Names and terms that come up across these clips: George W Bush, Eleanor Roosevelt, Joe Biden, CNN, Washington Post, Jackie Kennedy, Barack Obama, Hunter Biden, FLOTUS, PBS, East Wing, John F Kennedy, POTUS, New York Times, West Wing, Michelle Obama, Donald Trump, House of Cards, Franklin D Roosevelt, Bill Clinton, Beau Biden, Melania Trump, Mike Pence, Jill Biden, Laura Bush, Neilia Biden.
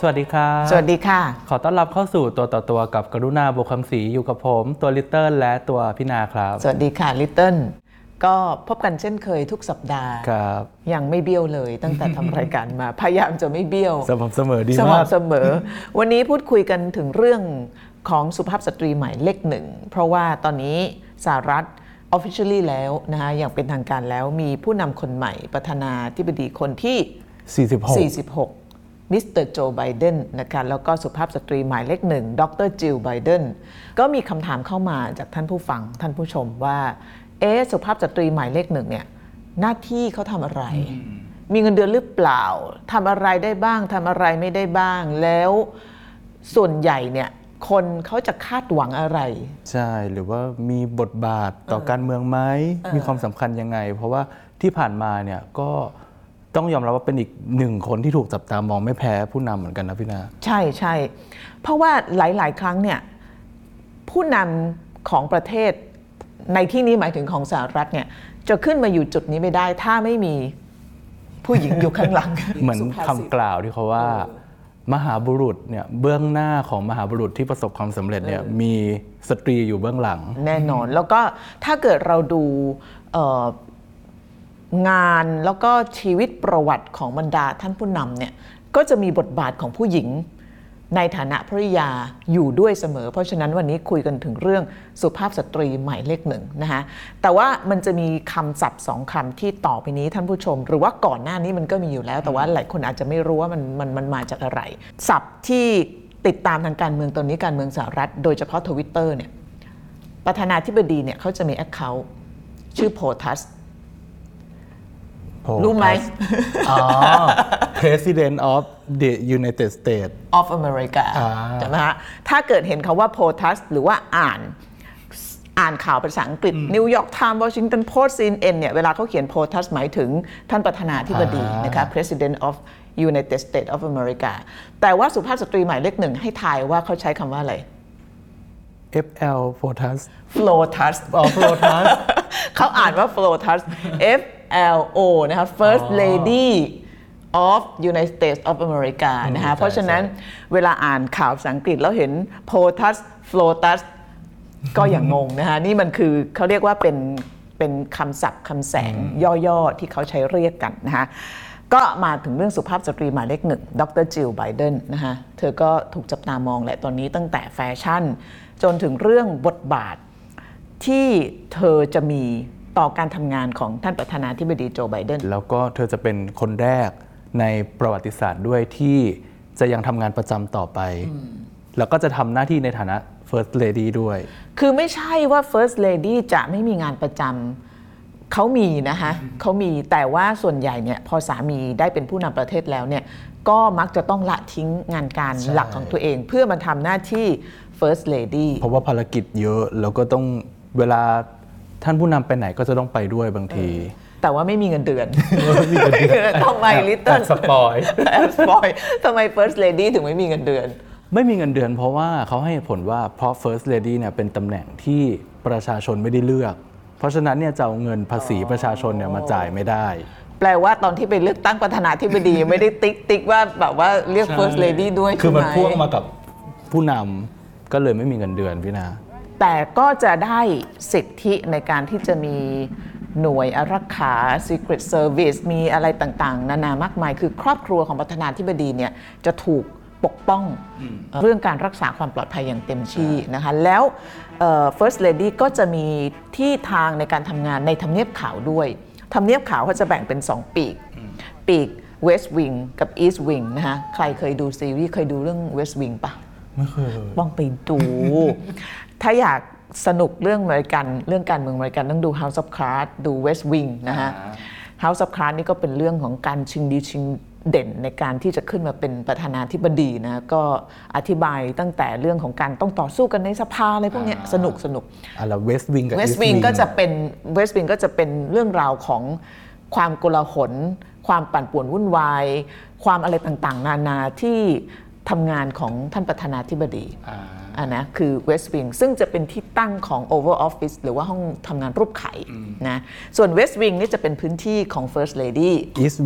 สวัสดีครับสวัสดีค่ะขอต้อนรับเข้าสู่ตัวต่อตัวกับกรุณาบุคคำศรีอยู่กับผมตัวลิตเติ้ลและตัวพี่นาครับสวัสดีค่ะลิตเติ้ลก็พบกันเช่นเคยทุกสัปดาห์ครับยังไม่เบี้ยวเลยตั้งแต่ทำรายการมาพยายามจะไม่เบี้ยวสม่ำเสมอดีมากสม่ำเสมอวันนี้พูดคุยกันถึงเรื่องของสุภาพสตรีหมายเลขหนึ่งเพราะว่าตอนนี้สหรัฐ officially แล้วนะคะอย่างเป็นทางการแล้วมีผู้นำคนใหม่ประธานาธิบดีคนที่46มิสเตอร์โจไบเดนนะคะแล้วก็สุภาพสตรีหมายเลขหนึ่งดร.จิลไบเดนก็มีคำถามเข้ามาจากท่านผู้ฟังท่านผู้ชมว่าสุภาพสตรีหมายเลขหนึ่งเนี่ยหน้าที่เขาทำอะไรมีเงินเดือนหรือเปล่าทำอะไรได้บ้างทำอะไรไม่ได้บ้างแล้วส่วนใหญ่เนี่ยคนเขาจะคาดหวังอะไรใช่หรือว่ามีบทบาทต่อการเมืองไหมมีความสำคัญยังไงเพราะว่าที่ผ่านมาเนี่ยก็ต้องยอมรับว่าเป็นอีกหนึ่งคนที่ถูกจับตามองไม่แพ้ผู้นำเหมือนกันนะพี่นาใช่ใช่เพราะว่าหลายๆครั้งเนี่ยผู้นำของประเทศในที่นี้หมายถึงของสหรัฐเนี่ยจะขึ้นมาอยู่จุดนี้ไม่ได้ถ้าไม่มีผู้หญิงอยู่ข้างหลัง เหมือนคำกล่าวที่เขาว่ามหาบุรุษเนี่ยเบื้องหน้าของมหาบุรุษที่ประสบความสำเร็จเนี่ยมีสตรีอยู่เบื้องหลังแน่นอนแล้วก็ถ้าเกิดเราดูงานแล้วก็ชีวิตประวัติของบรรดาท่านผู้นำเนี่ยก็จะมีบทบาทของผู้หญิงในฐานะภริยาอยู่ด้วยเสมอเพราะฉะนั้นวันนี้คุยกันถึงเรื่องสุภาพสตรีหมายเลขหนึ่งนะคะแต่ว่ามันจะมีคำศัพท์สองคำที่ต่อไปนี้ท่านผู้ชมหรือว่าก่อนหน้านี้มันก็มีอยู่แล้วแต่ว่าหลายคนอาจจะไม่รู้ว่ามันมาจากอะไรศัพท์ที่ติดตามทางการเมืองตอนนี้การเมืองสหรัฐโดยเฉพาะ Twitter เนี่ยประธานาธิบดีเนี่ยเขาจะมี account ชื่อ POTUSรู้ไหมอ๋อ President of the United States of America ใช่ไหมฮะถ้าเกิดเห็นเขาว่า POTUS หรือว่าอ่านข่าวภาษาอังกฤษ New York Times Washington Post CNN เนี่ยเวลาเขาเขียน POTUS หมายถึงท่านประธานาธิบดีนะคะ President of United States of America แต่ว่าสุภาพสตรีหมายเลขหนึ่งให้ทายว่าเขาใช้คำว่าอะไร FL POTUS FLOTUS อ๋อ FLOTUS เขาอ่านว่า FLOTUS F LO นะคะ First Lady of United States of America นะคะเพราะฉะนั้นเวลาอ่านข่าวภาษาอังกฤษแล้วเห็น POTUS FLOTUS ก็อย่างงงนะคะนี่มันคือเขาเรียกว่าเป็นคำศัพท์คำแสงย่อๆที่เขาใช้เรียกกันนะคะก็มาถึงเรื่องสุภาพสตรีหมายเลขหนึ่งดร.จิลไบเดนนะคะเธอก็ถูกจับตามองแหละตอนนี้ตั้งแต่แฟชั่นจนถึงเรื่องบทบาทที่เธอจะมีต่อการทำงานของท่านประธานาธิบดีโจไบเดนแล้วก็เธอจะเป็นคนแรกในประวัติศาสตร์ด้วยที่จะยังทำงานประจำต่อไปแล้วก็จะทำหน้าที่ในฐานะ First Lady ด้วยคือไม่ใช่ว่า First Lady จะไม่มีงานประจำเขามีนะคะเขามีแต่ว่าส่วนใหญ่เนี่ยพอสามีได้เป็นผู้นำประเทศแล้วเนี่ยก็มักจะต้องละทิ้งงานการหลักของตัวเองเพื่อมาทำหน้าที่ First Lady เพราะว่าภารกิจเยอะแล้วก็ต้องเวลาท่านผู้นำไปไหนก็จะต้องไปด้วยบางทีแต่ว่าไม่มีเงินเดือนทำไมลิตเติ้ลสปอยทำไม First Lady ถึงไม่มีเงินเดือนไม่มีเงินเดือนเพราะว่าเขาให้ผลว่าเพราะ First Lady เนี่ยเป็นตำแหน่งที่ประชาชนไม่ได้เลือกเพราะฉะนั้นเนี่ยจะเอาเงินภาษีประชาชนเนี่ยมาจ่ายไม่ได้แปลว่าตอนที่ไปเลือกตั้งประธานาธิบดีไม่ได้ติ๊กว่าแบบว่าเลือก First Lady ด้วยคือมันพ่วงมากับผู้นำก็เลยไม่มีเงินเดือนพี่นาแต่ก็จะได้สิทธิในการที่จะมีหน่วยอารักขา Secret Service มีอะไรต่างๆนานามากมายคือครอบครัวของประธานาธิบดีเนี่ยจะถูกปกป้องเรื่องการรักษาความปลอดภัยอย่างเต็มที่นะคะแล้ว First Lady ก็จะมีที่ทางในการทำงานในทำเนียบขาวด้วยทำเนียบขาวเขาจะแบ่งเป็น2ปีก West Wing กับ East Wing นะคะใครเคยดูซีรีส์เคยดูเรื่อง West Wing ปะไม่เคยต้องไปดู ถ้าอยากสนุกเรื่องอเมริกันเรื่องการเมืองอเมริกันต้องดู House of Cards ดู West Wing นะฮะ House of Cards นี่ก็เป็นเรื่องของการชิงดีชิงเด่นในการที่จะขึ้นมาเป็นประธานาธิบดีนะก็อธิบายตั้งแต่เรื่องของการต้องต่อสู้กันในสภาอะไรพวกนี้สนุกแล้ว West Wing กับ East Wing ก็จะเป็นเรื่องราวของความโกลาหลความปั่นป่วนวุ่นวายความอะไรต่างๆนานาที่ทำงานของท่านประธานาธิบดีนะคือ West Wing ซึ่งจะเป็นที่ตั้งของ Oval Office หรือว่าห้องทำงานรูปไข่นะส่วน West Wing นี่จะเป็นพื้นที่ของ First Lady East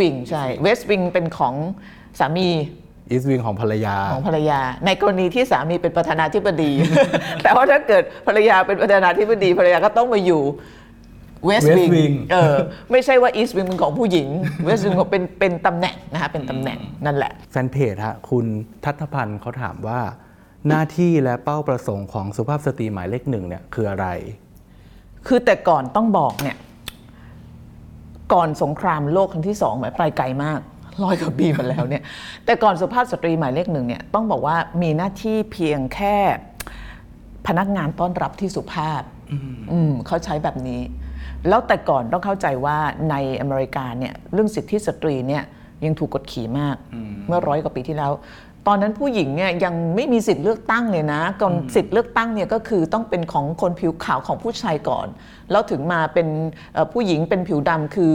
Wing ใช่ West Wing เป็นของสามี East Wing ของภรรยาในกรณีที่สามีเป็นประธานาธิบดี แต่ว่าถ้าเกิดภรรยาเป็นประธานาธิบดีภรรยาก็ต้องมาอยู่ West Wing ไม่ใช่ว่า East Wing เป็นของผู้หญิง West Wing เป็นตำแหน่งนะคะเป็นตำแหน่งนั่นแหละแฟนเพจฮะคุณทัศพันธ์เขาถามว่าหน้าที่และเป้าประสงค์ของสุภาพสตรีหมายเลขหนึ่งเนี่ยคืออะไรคือแต่ก่อนต้องบอกเนี่ยก่อนสงครามโลกครั้งที่2หมายปลายไกลมากร้อยกว่าปีมาแล้วเนี่ยแต่ก่อนสุภาพสตรีหมายเลขหนึ่งเนี่ยต้องบอกว่ามีหน้าที่เพียงแค่พนักงานต้อนรับที่สุภาพเขาใช้แบบนี้แล้วแต่ก่อนต้องเข้าใจว่าในอเมริกาเนี่ยเรื่องสิทธิสตรีเนี่ยยังถูกกดขี่มากเมื่อร้อยกว่าปีที่แล้วตอนนั้นผู้หญิงเนี่ยยังไม่มีสิทธิ์เลือกตั้งเลยนะก่อนสิทธิ์เลือกตั้งเนี่ยก็คือต้องเป็นของคนผิวขาวของผู้ชายก่อนแล้วถึงมาเป็นผู้หญิงเป็นผิวดำคือ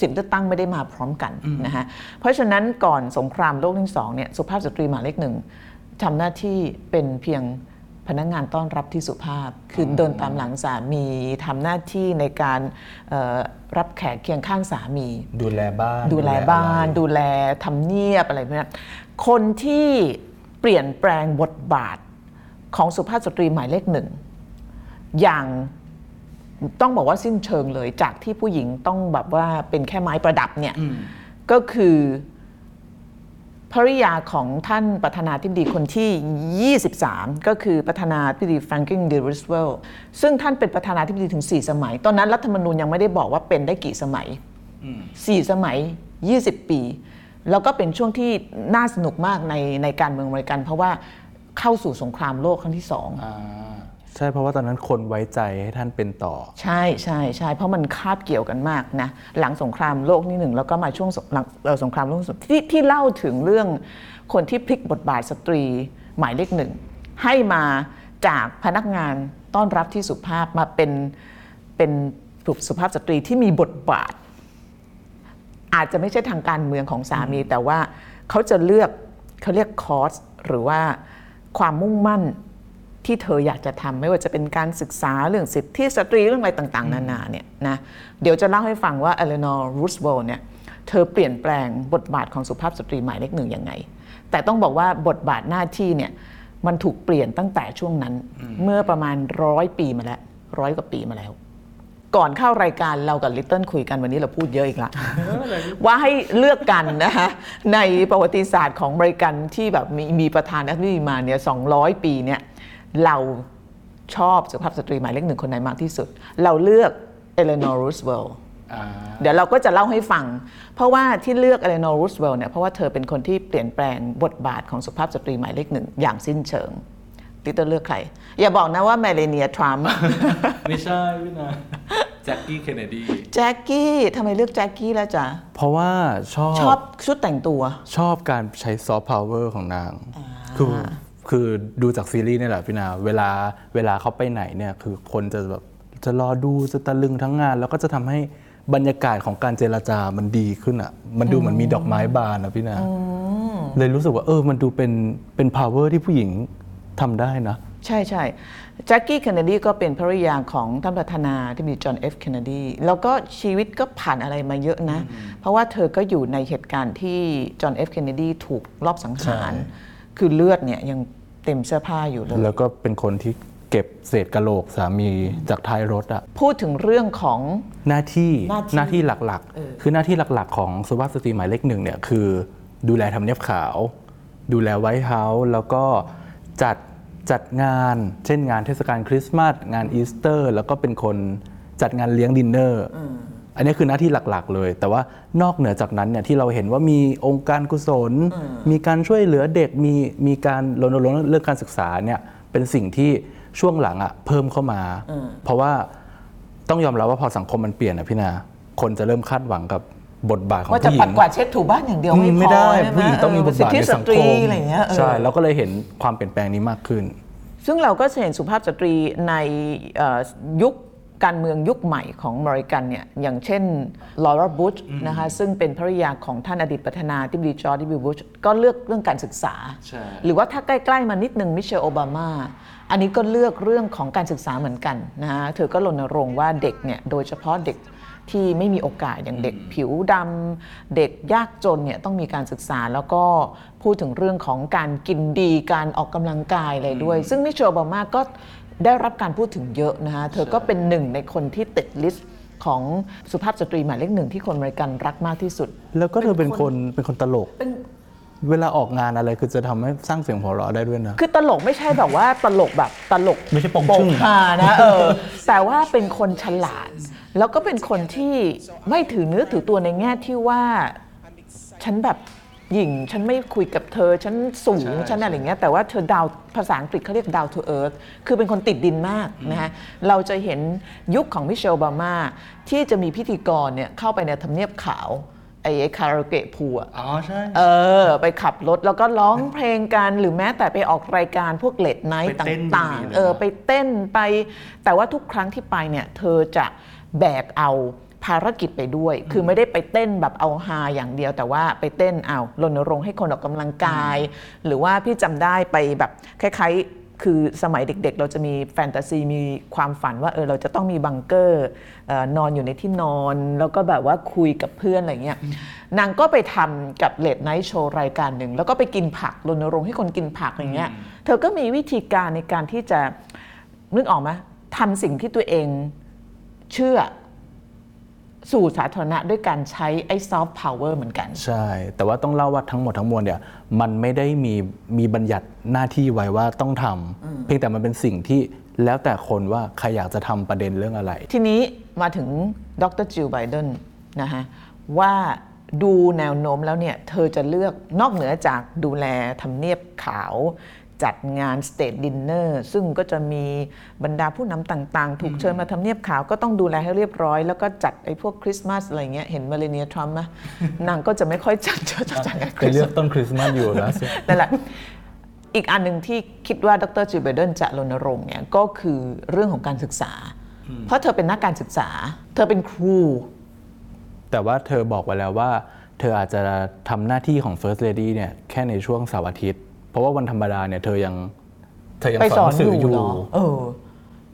สิทธิ์เลือกตั้งไม่ได้มาพร้อมกันนะฮะเพราะฉะนั้นก่อนสงครามโลกครั้งที่2เนี่ยสุภาพสตรีหมายเลขหนึ่งทำหน้าที่เป็นเพียงพนักงานต้อนรับที่สุภาพคือเดินตามหลังสามีทำหน้าที่ในการรับแขกเคียงข้างสามีดูแลบ้านดูแลทำเนียบอะไรพวกนี้คนที่เปลี่ยนแปลงบทบาทของสุภาพสตรีหมายเลขหนึ่งอย่างต้องบอกว่าสิ้นเชิงเลยจากที่ผู้หญิงต้องแบบว่าเป็นแค่ไม้ประดับเนี่ยก็คือภริยาของท่านประธานาธิบดีคนที่23ก็คือประธานาธิบดี Franklin D Roosevelt ซึ่งท่านเป็นประธานาธิบดีถึง4สมัยตอนนั้นรัฐธรรมนูญยังไม่ได้บอกว่าเป็นได้กี่สมัย4สมัย20ปีแล้วก็เป็นช่วงที่น่าสนุกมากในการเมืองอเมริกันเพราะว่าเข้าสู่สงครามโลกครั้งที่2ใช่เพราะว่าตอนนั้นคนไว้ใจให้ท่านเป็นต่อใช่ใช่ใช่เพราะมันคาบเกี่ยวกันมากนะหลังสงครามโลกที่1แล้วก็มาช่วงสงครามโลกที่เล่าถึงเรื่องคนที่พลิกบทบาทสตรีหมายเลขหนึ่งให้มาจากพนักงานต้อนรับที่สุภาพมาเป็นสุภาพสตรีที่มีบทบาทอาจจะไม่ใช่ทางการเมืองของสามีแต่ว่าเขาจะเลือกเขาเรียกคอร์สหรือว่าความมุ่งมั่นที่เธออยากจะทำไม่ว่าจะเป็นการศึกษาเรื่องสิทธิสตรีเรื่องอะไรต่างๆนานาเนี่ยนะเดี๋ยวจะเล่าให้ฟังว่าเอเลนอร์ รูสเวลต์เนี่ยเธอเปลี่ยนแปลงบทบาทของสุภาพสตรีหมายเลขหนึ่งยังไงแต่ต้องบอกว่าบทบาทหน้าที่เนี่ยมันถูกเปลี่ยนตั้งแต่ช่วงนั้นเมื่อประมาณร้อยกว่าปีมาแล้วก่อนเข้ารายการเรากับลิตเติ้ลคุยกันวันนี้เราพูดเยอะอีกละ ว่าให้เลือกกันนะคะในประวัติศาสตร์ของอเมริกันที่แบบมีประธานาธิบดีมาเนี่ย200ปีเนี่ยเราชอบสุภาพสตรีหมายเลขหนึ่งคนไหนมากที่สุดเราเลือกเอเลนอร์ รูสเวลต์เดี๋ยวเราก็จะเล่าให้ฟังเพราะว่าที่เลือกเอเลนอร์ รูสเวลต์เนี่ยเพราะว่าเธอเป็นคนที่เปลี่ยนแปลงบทบาทของสุภาพสตรีหมายเลขหนึ่งอย่างสิ้นเชิงลิตเติ้ลเลือกใครอย่าบอกนะว่าเมลานีทรัมป์ไม่ใช่พี่นะJackie Kennedy แจ็คกี้ทำไมเลือกแจ็คกี้ล่ะจ๊ะเพราะว่าชอบชุดแต่งตัวชอบการใช้ซอฟต์พาวเวอร์ของนางคือดูจากซีรีส์นี่แหละพี่นาเวลาเขาไปไหนเนี่ยคือคนจะแบบจะรอดูจะตะลึงทั้งงานแล้วก็จะทำให้บรรยากาศของการเจรจามันดีขึ้นอ่ะมันดูเหมือนมีดอกไม้บานนะพี่นาเลยรู้สึกว่ามันดูเป็นพาวเวอร์ที่ผู้หญิงทำได้นะใช่ใช่แจ็คกี้ เคนเนดีก็เป็นภริยาของท่านประธานาธิบดีจอห์น เอฟ เคนเนดีแล้วก็ชีวิตก็ผ่านอะไรมาเยอะนะเพราะว่าเธอก็อยู่ในเหตุการณ์ที่จอห์น เอฟ เคนเนดีถูกลอบสังหารคือเลือดเนี่ยยังเต็มเสื้อผ้าอยู่เลยแล้วก็เป็นคนที่เก็บเศษกะโหลกสามีจากท้ายรถอะพูดถึงเรื่องของหน้าที่หลักๆคือหน้าที่หลักๆของสุภาพสตรีหมายเลขหนึ่งเนี่ยคือดูแลทำเนียบขาวดูแลไวท์เฮาส์แล้วก็จัดงานเช่นงานเทศกาลคริสต์มาสงานอีสเตอร์แล้วก็เป็นคนจัดงานเลี้ยงดินเนอร์อันนี้คือหน้าที่หลักๆเลยแต่ว่านอกเหนือจากนั้นเนี่ยที่เราเห็นว่ามีองค์การกุศลมีการช่วยเหลือเด็กมีการรณรงค์เรื่องการศึกษาเนี่ยเป็นสิ่งที่ช่วงหลังเพิ่มเข้ามาเพราะว่าต้องยอมรับว่าพอสังคมมันเปลี่ยนนะพี่นาคนจะเริ่มคาดหวังกับบทบาทของผู้หญิงว่าจะปัดกวาดเช็ดถูบ้านอย่างเดียวไม่ได้ผู้หญิงต้องมีบทบาทในสังคมใช่เราก็เลยเห็นความเปลี่ยนแปลงนี้มากขึ้นซึ่งเราก็เห็นสุภาพสตรีในยุคการเมืองยุคใหม่ของอเมริกันเนี่ยอย่างเช่นลอรา บุชนะคะซึ่งเป็นภริยาของท่านอดีตประธานาธิบดีจอร์จ ดับเบิลยู บุชก็เลือกเรื่องการศึกษาหรือว่าถ้าใกล้ๆมานิดนึงมิเชล โอบามาอันนี้ก็เลือกเรื่องของการศึกษาเหมือนกันนะฮะเธอก็รณรงค์ว่าเด็กเนี่ยโดยเฉพาะเด็ก ที่ไม่มีโอกาสอย่างเด็กผิวดำเด็กยากจนเนี่ยต้องมีการศึกษาแล้วก็พูดถึงเรื่องของการกินดีการออกกำลังกายอะไรด้วยซึ่งมิเชล โอบามาก็ได้รับการพูดถึงเยอะนะคะเธอก็เป็นหนึ่งในคนที่ติดลิสต์ของสุภาพสตรีหมายเลขหนึ่งที่คนอเมริกันรักมากที่สุดแล้วก็เธอเป็นคนตลกเวลาออกงานอะไรคือจะทำให้สร้างเสียงหัวเราะได้ด้วยนะคือตลกไม่ใช่แบบว่าตลกแบบตลกไม่ใช่ปงชุ่งนะแต่ว่าเป็นคนฉลาดแล้วก็เป็นคนที่ไม่ถือเนื้อถือตัวในแง่ที่ว่าฉันแบบหญิงฉันไม่คุยกับเธอฉันสูงฉันอะไรเงี้ยแต่ว่าเธอดาวภาษาอังกฤษเขาเรียกดาวทูเอิร์ธคือเป็นคนติดดินมากนะฮะเราจะเห็นยุคของมิเชล โอบามาที่จะมีพิธีกรเนี่ยเข้าไปในทำเนียบขาวไอ้คาราโอเกะพูลอ๋อใช่ไปขับรถแล้วก็ร้องเพลงกันหรือแม้แต่ไปออกรายการพวกเลทไนท์ต่างๆไปเต้นไปแต่ว่าทุกครั้งที่ไปเนี่ยเธอจะแบกเอาภารกิจไปด้วยคือไม่ได้ไปเต้นแบบเอาฮาอย่างเดียวแต่ว่าไปเต้นเอารณรงค์ให้คนออกกำลังกายหรือว่าพี่จำได้ไปแบบคล้ายๆคือสมัยเด็กๆเราจะมีแฟนตาซีมีความฝันว่าเราจะต้องมีบังเกอร์นอนอยู่ในที่นอนแล้วก็แบบว่าคุยกับเพื่อนอะไรเงี้ยนางก็ไปทำกับเลทไนท์โชว์รายการหนึ่งแล้วก็ไปกินผักรณรงค์ให้คนกินผักอะไรเงี้ยเธอก็มีวิธีการในการที่จะนึกออกไหมทำสิ่งที่ตัวเองเชื่อสู่สาธารณะด้วยการใช้ไอ้ซอฟต์พาวเวอร์เหมือนกันใช่แต่ว่าต้องเล่าว่าทั้งหมดทั้งมวลเนี่ยมันไม่ได้มีบัญญัติหน้าที่ไว้ว่าต้องทำเพียงแต่มันเป็นสิ่งที่แล้วแต่คนว่าใครอยากจะทำประเด็นเรื่องอะไรทีนี้มาถึงดร.จิล ไบเดนนะฮะว่าดูแนวโน้มแล้วเนี่ยเธอจะเลือกนอกเหนือจากดูแลทำเนียบขาวจัดงานสเตทดินเนอร์ซึ่งก็จะมีบรรดาผู้นำต่างๆถูกเชิญมาทำเนียบขาวก็ต้องดูแลให้เรียบร้อยแล้วก็จัดไอ้พวกคริสต์มาสอะไรเงี้ยเห็นเมลาเนียทรัมป์มั้ยนางก็จะไม่ค่อยจัดงานคริสต์มาสเลือกต้นคริสต์มาสอยู่นะนั่นแหละอีกอันนึงที่คิดว่าดร.จิล ไบเดนจะรณรงค์เนี่ยก็คือเรื่องของการศึกษาเพราะเธอเป็นนักการศึกษาเธอเป็นครูแต่ว่าเธอบอกไว้แล้วว่าเธออาจจะทำหน้าที่ของ First Lady เนี่ยแค่ในช่วงเสาร์อาทิตย์เพราะว่าวันธรรมดาเนี่ยเธอยังสอนสื่ออยู่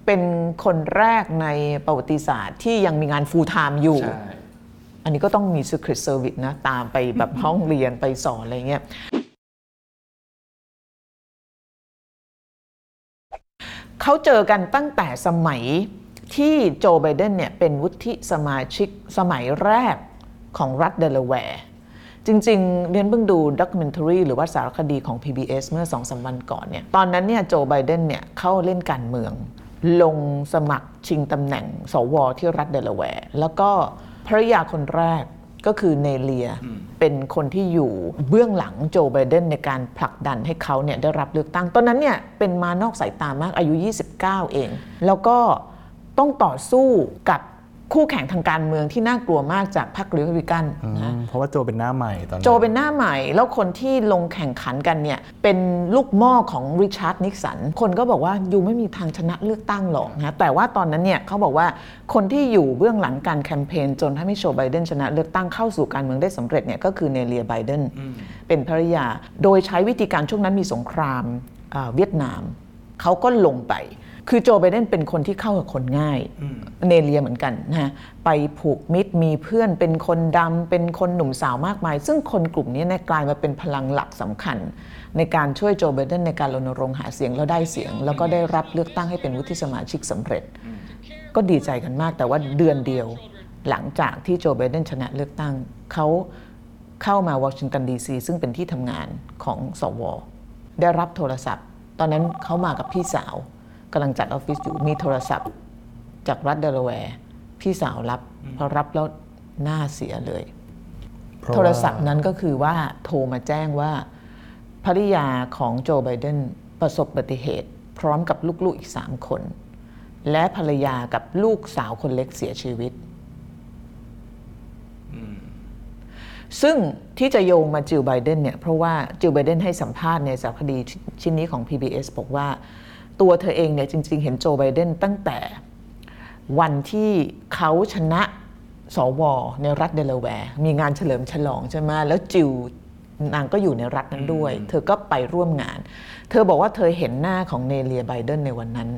เป็นคนแรกในประวัติศาสตร์ที่ยังมีงาน full time อยู่อันนี้ก็ต้องมี secret service นะตามไปแบบห้องเรียนไปสอนอะไรเงี้ยเขาเจอกันตั้งแต่สมัยที่โจไบเดนเนี่ยเป็นวุฒิสมาชิกสมัยแรกของรัฐเดลาแวร์จริงๆเรียนเพิ่งดูด็อกเมนทารีหรือว่าสารคดีของ PBS เมื่อ 2-3 วันก่อนเนี่ยตอนนั้นเนี่ยโจไบเดนเนี่ยเข้าเล่นการเมืองลงสมัครชิงตำแหน่งสวที่รัฐเดลาแวร์แล้วก็ภริยาคนแรกก็คือเนเลียเป็นคนที่อยู่เบื้องหลังโจไบเดนในการผลักดันให้เขาเนี่ยได้รับเลือกตั้งตอนนั้นเนี่ยเป็นมานอกสายตามากอายุ 29 เองแล้วก็ต้องต่อสู้กับคู่แข่งทางการเมืองที่น่ากลัวมากจากพรรครีพับลิกันนะเพราะว่าโจเป็นหน้าใหม่ตอนนั้นโจเป็นหน้าใหม่แล้วคนที่ลงแข่งขันกันเนี่ยเป็นลูกหม้อของริชาร์ดนิกสันคนก็บอกว่าอยู่ไม่มีทางชนะเลือกตั้งหรอกนะแต่ว่าตอนนั้นเนี่ยเขาบอกว่าคนที่อยู่เบื้องหลังการแคมเปญจนทำให้โจไบเดนชนะเลือกตั้งเข้าสู่การเมืองได้สำเร็จเนี่ยก็คือเนเลียไบเดนเป็นภรรยาโดยใช้วิธีการช่วงนั้นมีสงครามเวียดนามเขาก็ลงไปคือโจไบเดนเป็นคนที่เข้ากับคนง่ายเนเลียเหมือนกันนะไปผูกมิตรมีเพื่อนเป็นคนดำเป็นคนหนุ่มสาวมากมายซึ่งคนกลุ่มนี้กลายมาเป็นพลังหลักสำคัญในการช่วยโจไบเดนในการรณรงค์หาเสียงแล้วได้เสียงแล้วก็ได้รับเลือกตั้งให้เป็นวุฒิสมาชิกสำเร็จก็ดีใจกันมากแต่ว่าเดือนเดียวหลังจากที่โจไบเดนชนะเลือกตั้งเขาเข้ามาวอชิงตันดีซีซึ่งเป็นที่ทำงานของสว.ได้รับโทรศัพท์ตอนนั้นเขามากับพี่สาวกำลังจัดออฟฟิศอยู่มีโทรศัพท์จากรัฐเดลาแวร์พี่สาวรับพอรับแล้วหน้าเสียเลยโทรศัพท์นั้นก็คือว่าโทรมาแจ้งว่าภริยาของโจไบเดนประสบอุบัติเหตุพร้อมกับลูกๆอีก3คนและภรรยากับลูกสาวคนเล็กเสียชีวิตซึ่งที่จะโยงมาจิลไบเดนเนี่ยเพราะว่าจิลไบเดนให้สัมภาษณ์ในสารคดีชิ้นนี้ของ PBS บอกว่าตัวเธอเองเนี่ยจริงๆเห็นโจไบเดนตั้งแต่วันที่เขาชนะสวในรัฐเดลาแวร์มีงานเฉลิมฉลองใช่ไหมแล้วจิลนางก็อยู่ในรัฐนั้นด้วยเธอก็ไปร่วมงานเธอบอกว่าเธอเห็นหน้าของเนเลียไบเดนในวันนั้น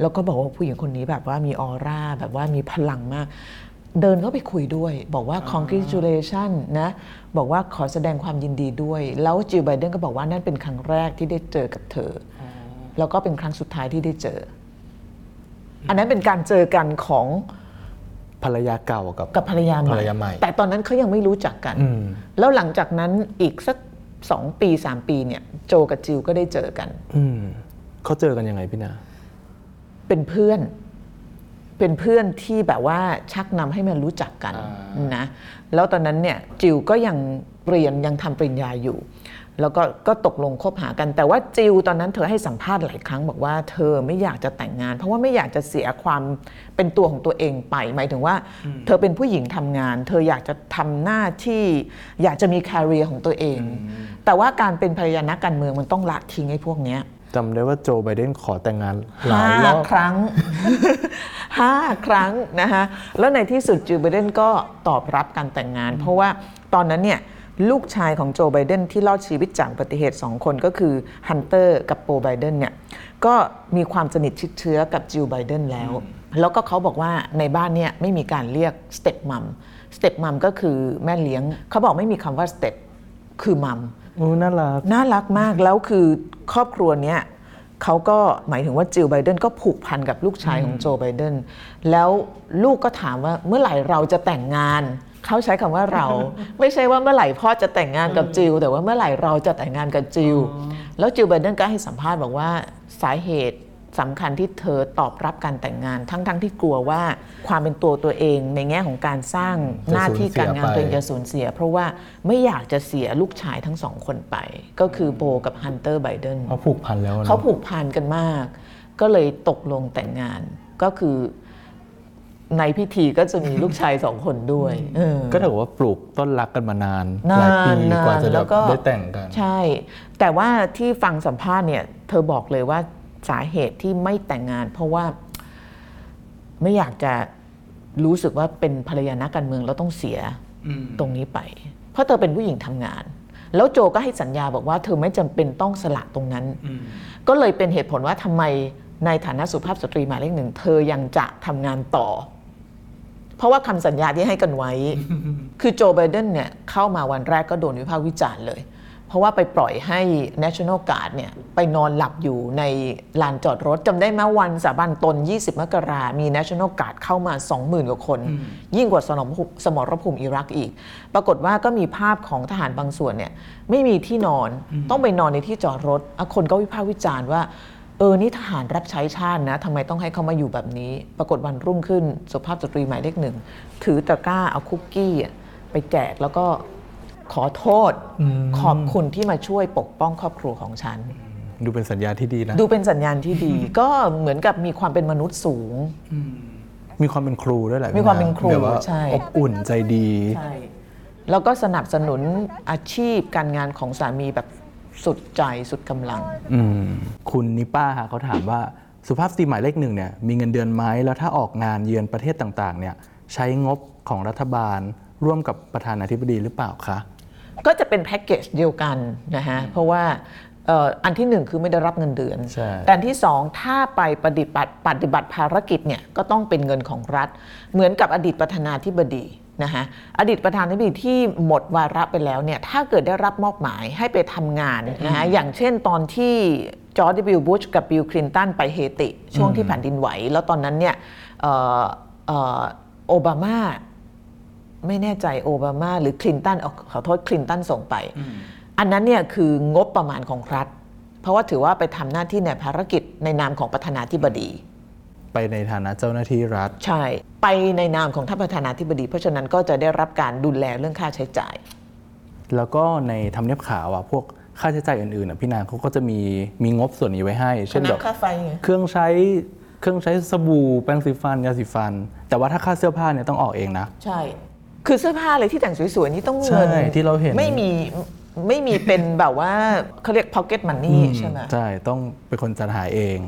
แล้วก็บอกว่าผู้หญิงคนนี้แบบว่ามีออร่าแบบว่ามีพลังมาก เดินเข้าไปคุยด้วยบอกว่า congratulation นะบอกว่าขอแสดงความยินดีด้วยแล้วจิลไบเดนก็บอกว่านั่นเป็นครั้งแรกที่ได้เจอกับเธอแล้วก็เป็นครั้งสุดท้ายที่ได้เจออันนั้นเป็นการเจอกันของภรรยาเก่ากับภรรยาใหม่แต่ตอนนั้นเขายังไม่รู้จักกันแล้วหลังจากนั้นอีกสัก2ปี3ปีเนี่ยโจกับจิลก็ได้เจอกันเขาเจอกันยังไงพี่นาเป็นเพื่อนที่แบบว่าชักนำให้มันรู้จักกันนะแล้วตอนนั้นเนี่ยจิลก็ยังเรียนยังทำปริญญาอยู่แล้วก็ตกลงคบหากันแต่ว่าจิลตอนนั้นเธอให้สัมภาษณ์หลายครั้งบอกว่าเธอไม่อยากจะแต่งงานเพราะว่าไม่อยากจะเสียความเป็นตัวของตัวเองไปหมายถึงว่าเธอเป็นผู้หญิงทำงานเธออยากจะทำหน้าที่อยากจะมีแคเรียร์ของตัวเองแต่ว่าการเป็นภรรยานักการเมืองมันต้องละทิ้งไอ้พวกเนี้ยจำได้ว่าโจไบเดนขอแต่งงานหลายรอบ5 ครั้งนะคะแล้วในที่สุดโจไบเดนก็ตอบรับการแต่งงานเพราะว่าตอนนั้นเนี่ยลูกชายของโจไบเดนที่รอดชีวิตจากอุบัติเหตุ2คนก็คือฮันเตอร์กับโปไบเดนเนี่ยก็มีความสนิทชิดเชื้อกับจิลไบเดนแล้วก็เขาบอกว่าในบ้านเนี่ยไม่มีการเรียกสเต็ปมัมก็คือแม่เลี้ยงเขาบอกไม่มีคำว่าสเต็ปคือมัมโอ้น่ารักมากแล้วคือครอบครัวเนี้ยเขาก็หมายถึงว่าจิลไบเดนก็ผูกพันกับลูกชายของโจไบเดนแล้วลูกก็ถามว่าเมื่อไหร่เราจะแต่งงานเขาใช้คำว่าเราไม่ใช่ว่าเมื่อไหร่พ่อจะแต่งงานกับจิลแต่ว่าเมื่อไหร่เราจะแต่งงานกับจิลแล้วจิลไบเดนก็ให้สัมภาษณ์บอกว่าสาเหตุสำคัญที่เธอตอบรับการแต่งงานทั้งที่กลัวว่าความเป็นตัวเองในแง่ของการสร้างหน้าที่การงานตัวเองจะสูญเสียเพราะว่าไม่อยากจะเสียลูกชายทั้งสองคนไปก็คือโบกับฮันเตอร์ไบเดนเขาผูกพันแล้วเขาผูกพันกันมากก็เลยตกลงแต่งงานก็คือในพิธีก็จะมีลูกชาย2คนด้วยก็ถือว่าปลูกต้นรักกันมานานหลายปีกว่าจะได้แต่งกันใช่แต่ว่าที่ฟังสัมภาษณ์เนี่ยเธอบอกเลยว่าสาเหตุที่ไม่แต่งงานเพราะว่าไม่อยากจะรู้สึกว่าเป็นภรรยานักการเมืองแล้วต้องเสียตรงนี้ไปเพราะเธอเป็นผู้หญิงทำงานแล้วโจก็ให้สัญญาบอกว่าเธอไม่จำเป็นต้องสละตรงนั้นก็เลยเป็นเหตุผลว่าทำไมในฐานะสุภาพสตรีหมายเลขหนึ่งเธอยังจะทำงานต่อเพราะว่าคำสัญญาที่ให้กันไว้คือโจไบเดนเนี่ยเข้ามาวันแรกก็โดนวิพากษ์วิจารณ์เลยเพราะว่าไปปล่อยให้ National Guard เนี่ยไปนอนหลับอยู่ในลานจอดรถจำได้ไหมวันสาบานตน20 มกราคมมี National Guard เข้ามา 20,000 กว่าคนยิ่งกว่าสมรภูมิอิรักอีกปรากฏว่าก็มีภาพของทหารบางส่วนเนี่ยไม่มีที่นอนต้องไปนอนในที่จอดรถคนก็วิพากษ์วิจารณ์ว่านี่ทหารรับใช้ชาตินะทำไมต้องให้เขามาอยู่แบบนี้ปรากฏวันรุ่งขึ้นสุภาพสตรีหมายเลขหนึ่งถือตะกร้าเอาคุกกี้ไปแจกแล้วก็ขอโทษขอบคุณที่มาช่วยปกป้องครอบครัวของฉันดูเป็นสัญญาณที่ดีนะดูเป็นสัญญาณที่ดี ก็เหมือนกับมีความเป็นมนุษย์สูงมีความเป็นครูด้วยแหละมีความเป็นครูใช่อบอุ่นใจดีใช่แล้วก็สนับสนุนอาชีพการงานของสามีแบบสุดใจสุดกำลังคุณนิป้าค่ะเขาถามว่าสุภาพสตรีหมายเลขหนึ่งเนี่ยมีเงินเดือนไหมแล้วถ้าออกงานเยือนประเทศต่างๆเนี่ยใช้งบของรัฐบาลร่วมกับประธานาธิบดีหรือเปล่าคะก็จะเป็นแพ็กเกจเดียวกันนะฮะเพราะว่าอันที่หนึ่งคือไม่ได้รับเงินเดือนแต่อันที่สองถ้าไปปฏิบัติภารกิจเนี่ยก็ต้องเป็นเงินของรัฐเหมือนกับอดีตประธานาธิบดีนะคะอดีตประธานาธิบดีที่หมดวาระไปแล้วเนี่ยถ้าเกิดได้รับมอบหมายให้ไปทำงานนะคะอย่างเช่นตอนที่จอร์จ W. บุชกับบิล คลินตันไปเฮติช่วงที่แผ่นดินไหวแล้วตอนนั้นเนี่ยโอบามาไม่แน่ใจโอบามาหรือคลินตันขอโทษคลินตันส่งไปอันนั้นเนี่ยคืองบประมาณของรัฐเพราะว่าถือว่าไปทำหน้าที่ในภารกิจในนามของประธานาธิบดีไปในฐานะเจ้าหน้าที่รัฐใช่ไปในนามของท่านประธานาธิบดีเพราะฉะนั้นก็จะได้รับการดูแลเรื่องค่าใช้จ่ายแล้วก็ในทำเนียบขาวพวกค่าใช้จ่ายอื่นๆพี่นางเขาก็จะมีงบส่วนนี้ไว้ให้เช่นแบบเครื่องใช้สบู่แปรงสีฟันยาสีฟันแต่ว่าถ้าค่าเสื้อผ้าเนี่ยต้องออกเองนะใช่คือเสื้อผ้าเลยที่แต่งสวยๆนี่ต้องเงินที่เราเห็นไม่มีเป็นแบบว่าเขาเรียก pocket money ใช่ไหมใช่ต้องเป็นคนจัดหาเอง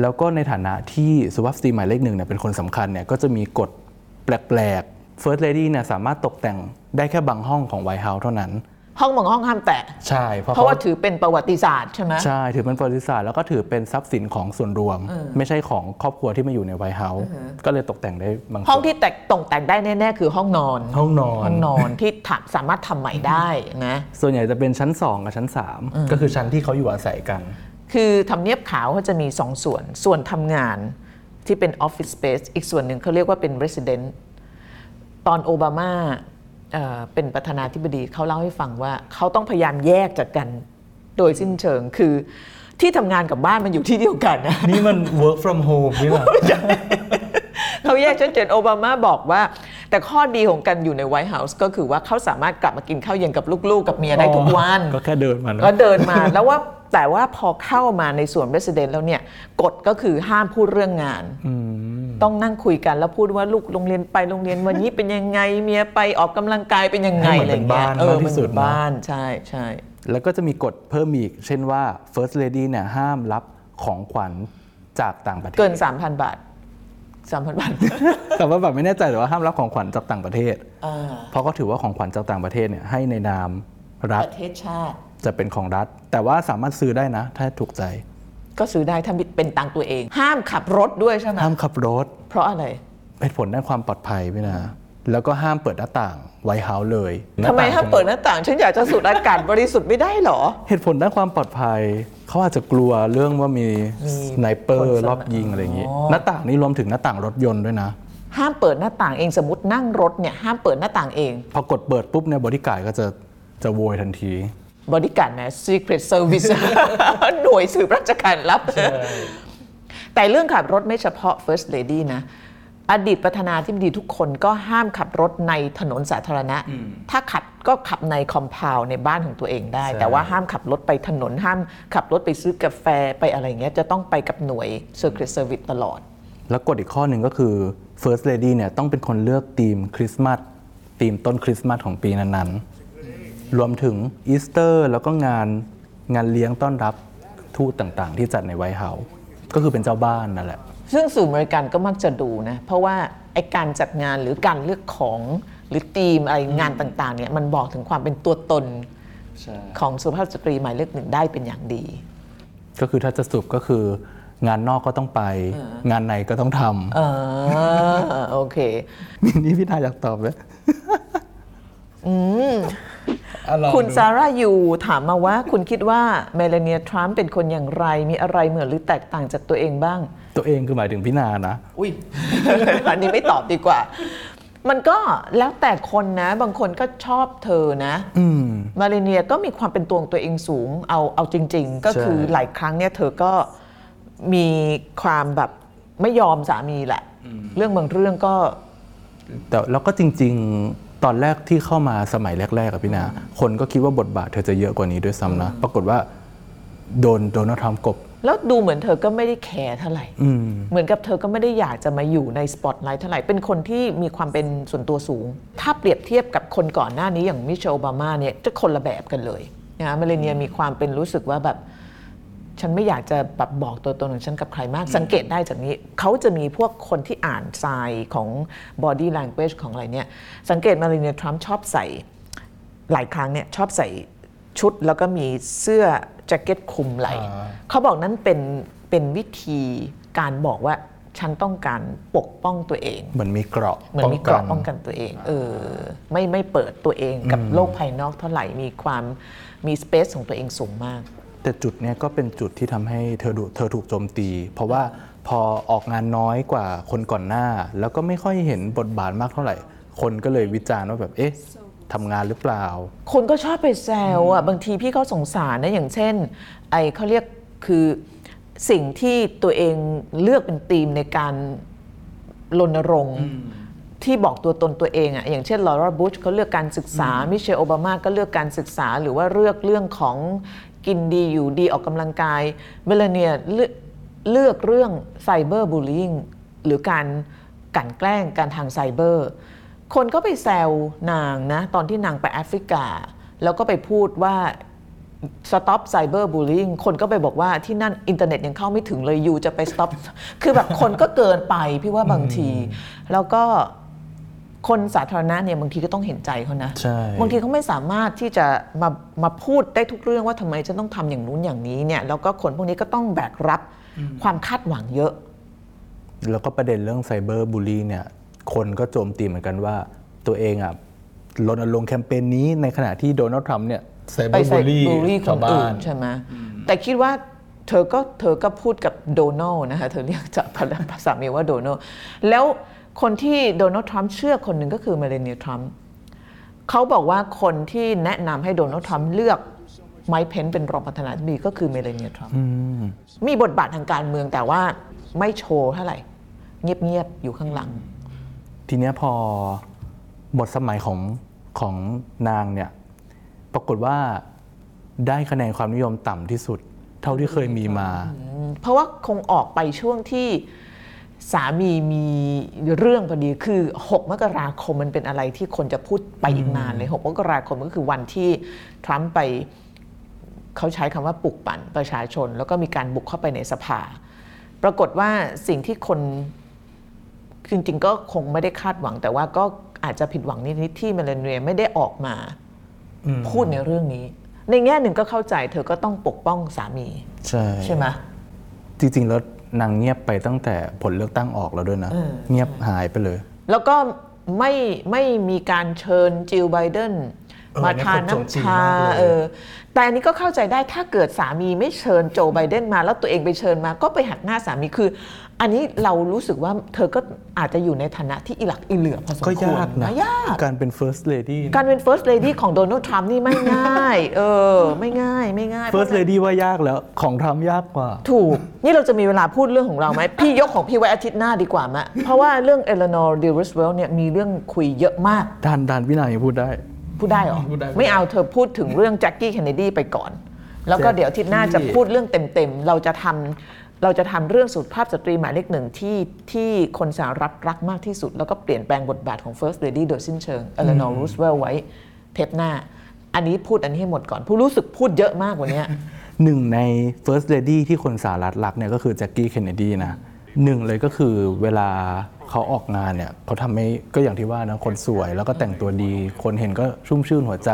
แล้วก็ในฐานะที่สุภาพสตรีหมายเลขหนึ่งเนี่ยเป็นคนสำคัญเนี่ยก็จะมีกฎแปลกๆ First Lady เนี่ยสามารถตกแต่งได้แค่บางห้องของ White House เท่านั้น ห้องบางห้องห้ามแตะใช่เพราะว่าถือเป็นประวัติศาสตร์ใช่ไหมใช่ถือเป็นประวัติศาสตร์แล้วก็ถือเป็นทรัพย์สินของส่วนรวมไม่ใช่ของครอบครัวที่มาอยู่ในไวท์เฮาส์ก็เลยตกแต่งได้บางห้องที่ตกแต่งได้แน่ๆคือห้องนอนห้องนอนที่สามารถทำใหม่ได้นะส่วนใหญ่จะเป็นชั้น2กับชั้น3ก็คือชั้นที่เขาอยู่อาศัยกันคือทำเนียบขาวเขาจะมี2ส่วนทำงานที่เป็นออฟฟิศสเปซอีกส่วนหนึ่งเขาเรียกว่าเป็นเรสซิเดนต์ตอนโอบามาเป็นประธานาธิบดีเขาเล่าให้ฟังว่าเขาต้องพยายามแยกจากกันโดยสิ้นเชิงคือที่ทำงานกับบ้านมันอยู่ที่เดียวกันนะนี่มัน work from home นี่แหละเขาแยกชัดเจนโอบามาบอกว่าแต่ข้อดีของกันอยู่ในไวท์เฮาส์ก็คือว่าเขาสามารถกลับมากินข้าวเย็นกับลูกๆกับเมียได้ทุกวันก็แค่เดินมาก็เดินมาแล้วว่าแต่ว่าพอเข้ามาในส่วนเรสซิเดนต์แล้วเนี่ยกฎก็คือห้ามพูดเรื่องงานต้องนั่งคุยกันแล้วพูดว่าลูกโรงเรียนไปโรงเรียนวันนี้เป็นยังไงเมียไปออกกำลังกายเป็นยังไงอะไรอย่างเงี้ยที่สุดบ้านใช่ใช่แล้วก็จะมีกฎเพิ่มอีกเช่นว่า First Lady เนี่ยห้ามรับของขวัญจากต่างประเทศเกิน 3,000 บาท3,000 บาทไม่แน่ใจแต่ว่าห้ามรับของขวัญจากต่างประเทศเพราะก็ถือว่าของขวัญจากต่างประเทศเนี่ยให้ในนามรัฐประเทศชาติจะเป็นของรัฐแต่ว่าสามารถซื้อได้นะถ้าถูกใจก็ซื้อได้ถ้าเป็นตังตัวเองห้ามขับรถด้วยใช่ไหมห้ามขับรถเพราะอะไรเป็นผลด้านความปลอดภัยพี่นะแล้วก็ห้ามเปิดหน้าต่างไวท์เฮาส์เลยทำไมห้ามเปิดหน้าต่างฉันอยากจะสูดอากาศบริสุทธิ์ไม่ได้หรอเหตุผลด้านความปลอดภัยเขาอาจจะกลัวเรื่องว่ามีสไนเปอร์รอบยิงอะไรอย่างนี้หน้าต่างนี่รวมถึงหน้าต่างรถยนต์ด้วยนะห้ามเปิดหน้าต่างเองสมมตินั่งรถเนี่ยห้ามเปิดหน้าต่างเองพอกดเปิดปุ๊บเนี่ยบอดี้การ์ดก็จะโวยทันทีบอดี้การ์ดนะ Secret Service หน่วยสืบราชการลับแต่เรื่องขับรถไม่เฉพาะ First Lady นะอดีตประธานาธิบดีทุกคนก็ห้ามขับรถในถนนสาธารณะถ้าขับก็ขับในคอมเพลว์ในบ้านของตัวเองได้แต่ว่าห้ามขับรถไปถนนห้ามขับรถไปซื้อกาแฟไปอะไรเงี้ยจะต้องไปกับหน่วย Secret Service ตลอดแล้วกฎอีกข้อหนึ่งก็คือ First Lady เนี่ยต้องเป็นคนเลือกธีมคริสต์มาสธีมต้นคริสต์มาสของปีนั้นๆรวมถึงอีสเตอร์แล้วก็งานเลี้ยงต้อนรับทูตต่างๆที่จัดในไวท์เฮาส์ก็คือเป็นเจ้าบ้านนั่นแหละซึ่งสื่ออเมริกันก็มักจะดูนะเพราะว่าไอ้การจัดงานหรือการเลือกของหรือธีมอะไรงานต่างๆเนี่ยมันบอกถึงความเป็นตัวตนของสุภาพสตรีหมายเลขหนึ่งได้เป็นอย่างดีก็คือถ้าจะสรุปก็คืองานนอกก็ต้องไปงานในก็ต้องทำโอเคนี่พี่นายอยากตอบไหมคุณซาร่ายูถามมาว่าคุณคิดว่าเมลาเนียทรัมป์เป็นคนอย่างไรมีอะไรเหมือนหรือแตกต่างจากตัวเองบ้างตัวเองคือหมายถึงพี่นานะอุ้ย อันนี้ไม่ตอบดีกว่ามันก็แล้วแต่คนนะบางคนก็ชอบเธอนะเมลาเนียก็มีความเป็นตัวของตัวเองสูงเอาจริงๆก็คือหลายครั้งเนี่ยเธอก็มีความแบบไม่ยอมสามีแหละเรื่องบางเรื่องก็แต่แล้วก็จริงๆตอนแรกที่เข้ามาสมัยแรกๆกับพี่นาคนก็คิดว่าบทบาทเธอจะเยอะกว่านี้ด้วยซ้ำนะปรากฏว่าโดนทำกบแล้วดูเหมือนเธอก็ไม่ได้แคร์เท่าไหร่เหมือนกับเธอก็ไม่ได้อยากจะมาอยู่ในสปอตไลท์เท่าไหร่เป็นคนที่มีความเป็นส่วนตัวสูงถ้าเปรียบเทียบกับคนก่อนหน้านี้อย่างมิเชล โอบามาเนี่ยจะคนละแบบกันเลยนะเมลาเนียมีความเป็นรู้สึกว่าแบบฉันไม่อยากจะแบบบอกตัวตนของฉันกับใครมากสังเกตได้จากนี้เขาจะมีพวกคนที่อ่านทรายของ body language ของอะไรเนี่ยสังเกตมารินาทรัมป์ชอบใส่หลายครั้งเนี่ยชอบใส่ชุดแล้วก็มีเสื้อแจ็คเก็ตคลุมไหล่เขาบอกนั้นเป็นวิธีการบอกว่าฉันต้องการปกป้องตัวเองเหมือนมีเกราะป้องกันตัวเองไม่เปิดตัวเองกับโลกภายนอกเท่าไหร่มีความมีสเปซของตัวเองสูงมากแต่จุดนี้ก็เป็นจุดที่ทำให้เธอถูกโจมตีเพราะว่าพอออกงานน้อยกว่าคนก่อนหน้าแล้วก็ไม่ค่อยเห็นบทบาทมากเท่าไหร่คนก็เลยวิจารณ์ว่าแบบเอ๊ะทำงานหรือเปล่าคนก็ชอบไปแซวอ่ะบางทีพี่เขาสงสารนะอย่างเช่นไอ้เขาเรียกคือสิ่งที่ตัวเองเลือกเป็นธีมในการรณรงค์ที่บอกตัวตนตัวเองอ่ะอย่างเช่นลอร่าบุชเขาเลือกการศึกษามิเชลโอบามาก็เลือกการศึกษาหรือว่าเลือกเรื่องของกินดีอยู่ดีออกกำลังกายเมลาเนียเลือกเรื่องไซเบอร์บูลลี่หรือการกั่นแกล้งการทางไซเบอร์คนก็ไปแซวนางนะตอนที่นางไปแอฟริกาแล้วก็ไปพูดว่า stop cyber bullying คนก็ไปบอกว่าที่นั่นอินเทอร์เน็ตยังเข้าไม่ถึงเลยอยู่จะไป stop คือแบบคนก็เกินไปพี่ว่าบางทีแล้วก็ คนสาธารณะเนี่ยบางทีก็ต้องเห็นใจเขานะบางทีเขาไม่สามารถที่จะมาพูดได้ทุกเรื่องว่าทำไมฉันต้องทำอย่างนู้นอย่างนี้เนี่ยแล้วก็คนพวกนี้ก็ต้องแบกรับความคาดหวังเยอะแล้วก็ประเด็นเรื่องไซเบอร์บูลลี่เนี่ยคนก็โจมตีเหมือนกันว่าตัวเองอ่ะรณรงค์แคมเปญนี้ในขณะที่โดนัลด์ทรัมป์เนี่ยไปบูลลี่ชาวบ้านใช่ไหมแต่คิดว่าเธอก็พูดกับโดนัลด์นะคะเธอเรียกจากภาษาเมียว่าโดนัลด์แล้วคนที่โดนัลด์ทรัมป์เชื่อคนหนึ่งก็คือเมลานี ทรัมป์เขาบอกว่าคนที่แนะนำให้โดนัลด์ทรัมป์เลือกไมค์เพนซ์เป็นรองประธานาธิบดีก็คือเมลานี ทรัมป์มีบทบาททางการเมืองแต่ว่าไม่โชว์เท่าไหร่เงียบๆอยู่ข้างหลังทีนี้พอหมดสมัยของนางเนี่ยปรากฏว่าได้คะแนนความนิยมต่ำที่สุดเท่าที่เคยมีมาเพราะว่าคงออกไปช่วงที่สามีมีเรื่องพอดีคือ6มกราคมมันเป็นอะไรที่คนจะพูดไปอีกนานเลย6มกราคมก็คือวันที่ทรัมป์ไปเขาใช้คำว่าปลุกปั่นประชาชนแล้วก็มีการบุกเข้าไปในสภาปรากฏว่าสิ่งที่คนจริงๆก็คงไม่ได้คาดหวังแต่ว่าก็อาจจะผิดหวังนิดๆที่เมลานีไม่ได้ออกมาพูดในเรื่องนี้ในแง่หนึ่งก็เข้าใจเธอก็ต้องปกป้องสามีใช่ไหมจริงๆแล้วนางเงียบไปตั้งแต่ผลเลือกตั้งออกแล้วด้วยนะเงียบหายไปเลยแล้วก็ไม่มีการเชิญจิลไบเดนมาทานน้ำชาแต่อันนี้ก็เข้าใจได้ถ้าเกิดสามีไม่เชิญโจไบเดนมาแล้วตัวเองไปเชิญมาก็ไปหักหน้าสามีคืออันนี้เรารู้สึกว่าเธอก็อาจจะอยู่ในฐานะที่อิหลักอิเหลือพอสมควรก็ยากนะการเป็น First Lady ของโดนัลด์ทรัมป์นี่ไม่ง่ายไม่ง่าย First Lady ว่ายากแล้วของทรัมป์ยากกว่าถูกนี่เราจะมีเวลาพูดเรื่องของเราไหม พี่ยกของพี่ไว้อาทิตย์หน้าดีกว่ามะ เพราะว่าเรื่องเอเลนอร์ดีรูสเวลต์เนี่ยมีเรื่องคุยเยอะมากดันพี่นายพูดได้หรอไม่เอาเธอพูดถึงเรื่อง Jackie Kennedy ไปก่อนแล้วก็เดี๋ยวอาทิตย์หน้าจะพูดเรื่องเต็มๆเราจะทำเรื่องสุภาพสตรีหมายเลขหนึ่งที่คนสหรัฐรักมากที่สุดแล้วก็เปลี่ยนแปลงบทบาทของ First Lady โดยสิ้นเชิงเอเลนอร์ รูสเวลต์ไว้เทปหน้าอันนี้พูดอันนี้ให้หมดก่อนผู้รู้สึกพูดเยอะมากกว่านี้หนึ่งใน First Lady ที่คนสหรัฐรักเนี่ยก็คือ Jackie Kennedy นะหนึ่งเลยก็คือเวลาเขาออกงานเนี่ยเขาทำให้ก็อย่างที่ว่านะคนสวยแล้วก็แต่งตัวดีคนเห็นก็ชุ่มชื่นหัวใจ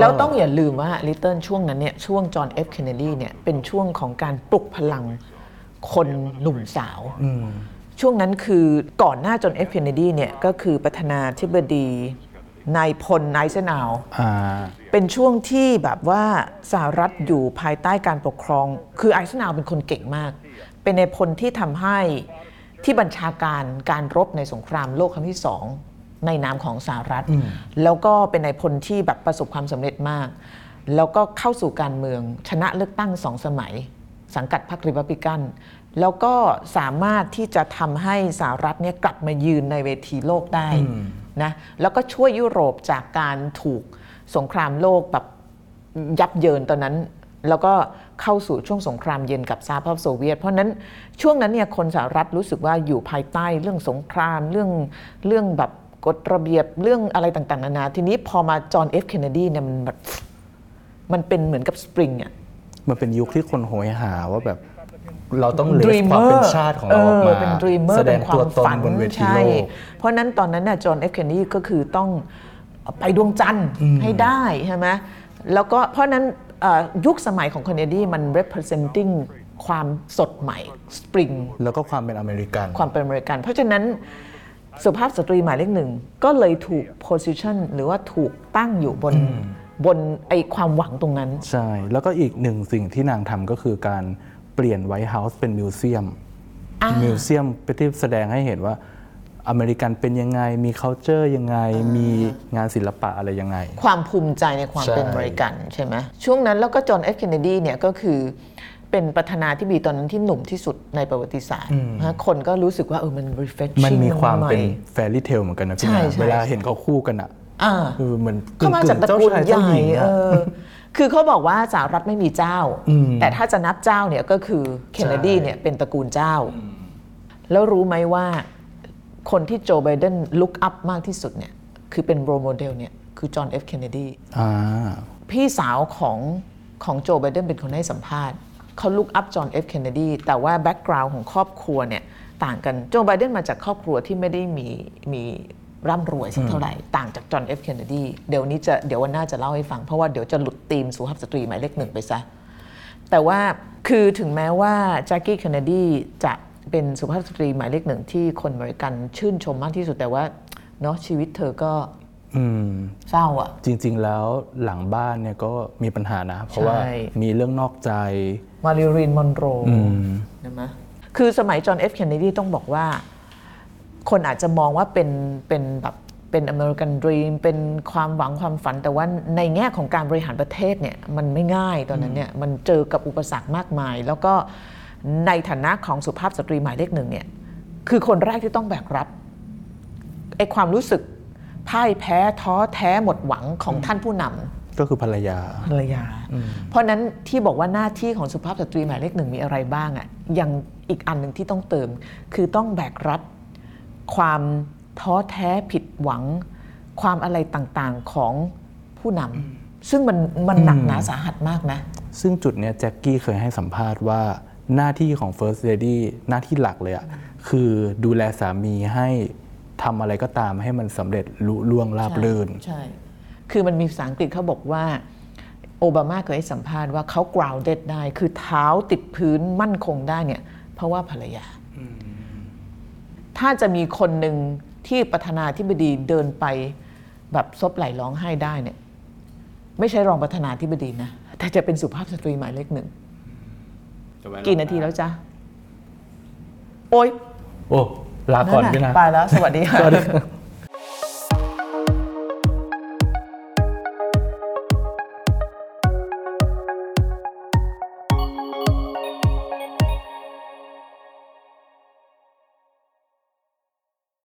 แล้วต้องอย่าลืมว่าลิตเติ้ลช่วงนั้นเนี่ยช่วงจอห์นเอฟเคนเนดีเนี่ยเป็นช่วงของการปลุกพลังคนหนุ่มสาวช่วงนั้นคือก่อนหน้าจอห์นเอฟเคนเนดีเนี่ยก็คือประธานาธิบดีนายพลไอเซนฮาวเป็นช่วงที่แบบว่าสหรัฐอยู่ภายใต้การปกครองคือไอเซนฮาวเป็นคนเก่งมากเป็นนายพลที่ทำให้ที่บัญชาการการรบในสงครามโลกครั้งที่สองในนามของสหรัฐแล้วก็เป็นนายพลที่แบบประสบความสำเร็จมากแล้วก็เข้าสู่การเมืองชนะเลือกตั้ง2 สมัยสังกัดพรรครีพับลิกันแล้วก็สามารถที่จะทำให้สหรัฐเนี่ยกลับมายืนในเวทีโลกได้นะแล้วก็ช่วยยุโรปจากการถูกสงครามโลกแบบยับเยินตอนนั้นแล้วก็เข้าสู่ช่วงสงครามเย็นกับสหภาพโซเวียตเพราะนั้นช่วงนั้นเนี่ยคนสหรัฐรู้สึกว่าอยู่ภายใต้เรื่องสงครามเรื่องแบบกฎระเบียบเรื่องอะไรต่างๆนานาทีนี้พอมาจอห์นเอฟเคนเนดีเนี่ยมันเป็นเหมือนกับสปริงอ่ะมันเป็นยุคที่คนโหยหาว่าแบบเราต้องเลสความเป็นชาติของเราออกมาแสดงตัวตนบนเวทีโลกเพราะนั้นตอนนั้นน่ะจอห์นเอฟเคนเนดีก็คือต้องไปดวงจันทร์ให้ได้ใช่ไหมแล้วก็เพราะนั้นยุคสมัยของเคนเนดีมัน representing ความสดใหม่สปริงแล้วก็ความเป็นอเมริกันเพราะฉะนั้นสุภาพสตรีหมายเลขหนึ่งก็เลยถูก position หรือว่าถูกตั้งอยู่บนไอความหวังตรงนั้นใช่แล้วก็อีกหนึ่งสิ่งที่นางทำก็คือการเปลี่ยนไวท์เฮาส์เป็นมิวเซียมไปที่แสดงให้เห็นว่าอเมริกันเป็นยังไงมี culture ยังไงมีงานศิลปะอะไรยังไงความภูมิใจในความเป็นอเมริกันใช่ไหมช่วงนั้นแล้วก็จอห์น เอฟ เคนเนดีเนี่ยก็คือเป็นประธานาธิบดีตอนนั้นที่หนุ่มที่สุดในประวัติศาสตร์คนก็รู้สึกว่ามัน refreshing มันมีความเป็น fairy tale เหมือนกันนะพี่นะเวลาเห็นเขาคู่กันอะคือมันกึ่งๆเจ้าชายเจ้าหญิงคือเขาบอกว่าสหรัฐไม่มีเจ้าแต่ถ้าจะนับเจ้าเนี่ยก็คือเคนเนดีเนี่ยเป็นตระกูลเจ้าแล้วรู้ไหมว่าคนที่โจไบเดนลุกอัพมากที่สุดเนี่ยคือเป็นโรลโมเดลเนี่ยคือจอห์น เอฟ เคนเนดีพี่สาวของโจไบเดนเป็นคนให้สัมภาษณ์เขาลุกอัพจอห์น เอฟ เคนเนดีแต่ว่าแบ็กกราวด์ของครอบครัวเนี่ยต่างกันโจไบเดนมาจากครอบครัวที่ไม่ได้มี ร่ำรวยสักเท่าไหร่ต่างจากจอห์นเอฟเคนเนดีเดี๋ยววันหน้าจะเล่าให้ฟังเพราะว่าเดี๋ยวจะหลุดธีมสุภาพสตรีหมายเลขหนึ่งไปซะแต่ว่าคือถึงแม้ว่าแจ็คกี้เคนเนดีจะเป็นสุภาพสตรีหมายเลขหนึ่งที่คนอเมริกันชื่นชมมากที่สุดแต่ว่าเนาะชีวิตเธอก็เศร้าอ่ะจริงๆแล้วหลังบ้านเนี่ยก็มีปัญหานะเพราะว่ามีเรื่องนอกใจมาริลีน มอนโรใช่ไหมคือสมัยจอห์นเอฟเคนเนดีต้องบอกว่าคนอาจจะมองว่าเป็นแบบเป็นอเมริกันดรีมเป็นความหวังความฝันแต่ว่าในแง่ของการบริหารประเทศเนี่ยมันไม่ง่ายตอนนั้นเนี่ยมันเจอกับอุปสรรคมากมายแล้วก็ในฐานะของสุภาพสตรีหมายเลขหนึ่งเนี่ยคือคนแรกที่ต้องแบกรับไอ้ความรู้สึกพ่ายแพ้ท้อแท้หมดหวังของท่านผู้นำก็คือภรรยาเพราะนั้นที่บอกว่าหน้าที่ของสุภาพสตรีหมายเลขหนึ่งมีอะไรบ้างอ่ะยังอีกอันหนึ่งที่ต้องเติมคือต้องแบกรับความท้อแท้ผิดหวังความอะไรต่างๆของผู้นำซึ่งมันหนักหนาสาหัสมากนะซึ่งจุดเนี้ยแจ็คกี้เคยให้สัมภาษณ์ว่าหน้าที่ของ First Lady หน้าที่หลักเลยอ่ะคือดูแลสามีให้ทำอะไรก็ตามให้มันสำเร็จลุล่วงราบรื่นใช่คือมันมีภาษาอังกฤษเขาบอกว่าโอบามาเคยให้สัมภาษณ์ว่าเขา grounded ได้คือเท้าติดพื้นมั่นคงได้เนี่ยเพราะว่าภรรยาถ้าจะมีคนหนึ่งที่ประธานาธิบดีเดินไปแบบซบไหลร้องไห้ได้เนี่ยไม่ใช่รองประธานาธิบดีนะแต่จะเป็นสุภาพสตรีหมายเลขหนึ่งกี่นาทีแล้วจ๊ะโอ้ยโอ้ลาก่อนพี่นะไปแล้วสวัสดีค่ะ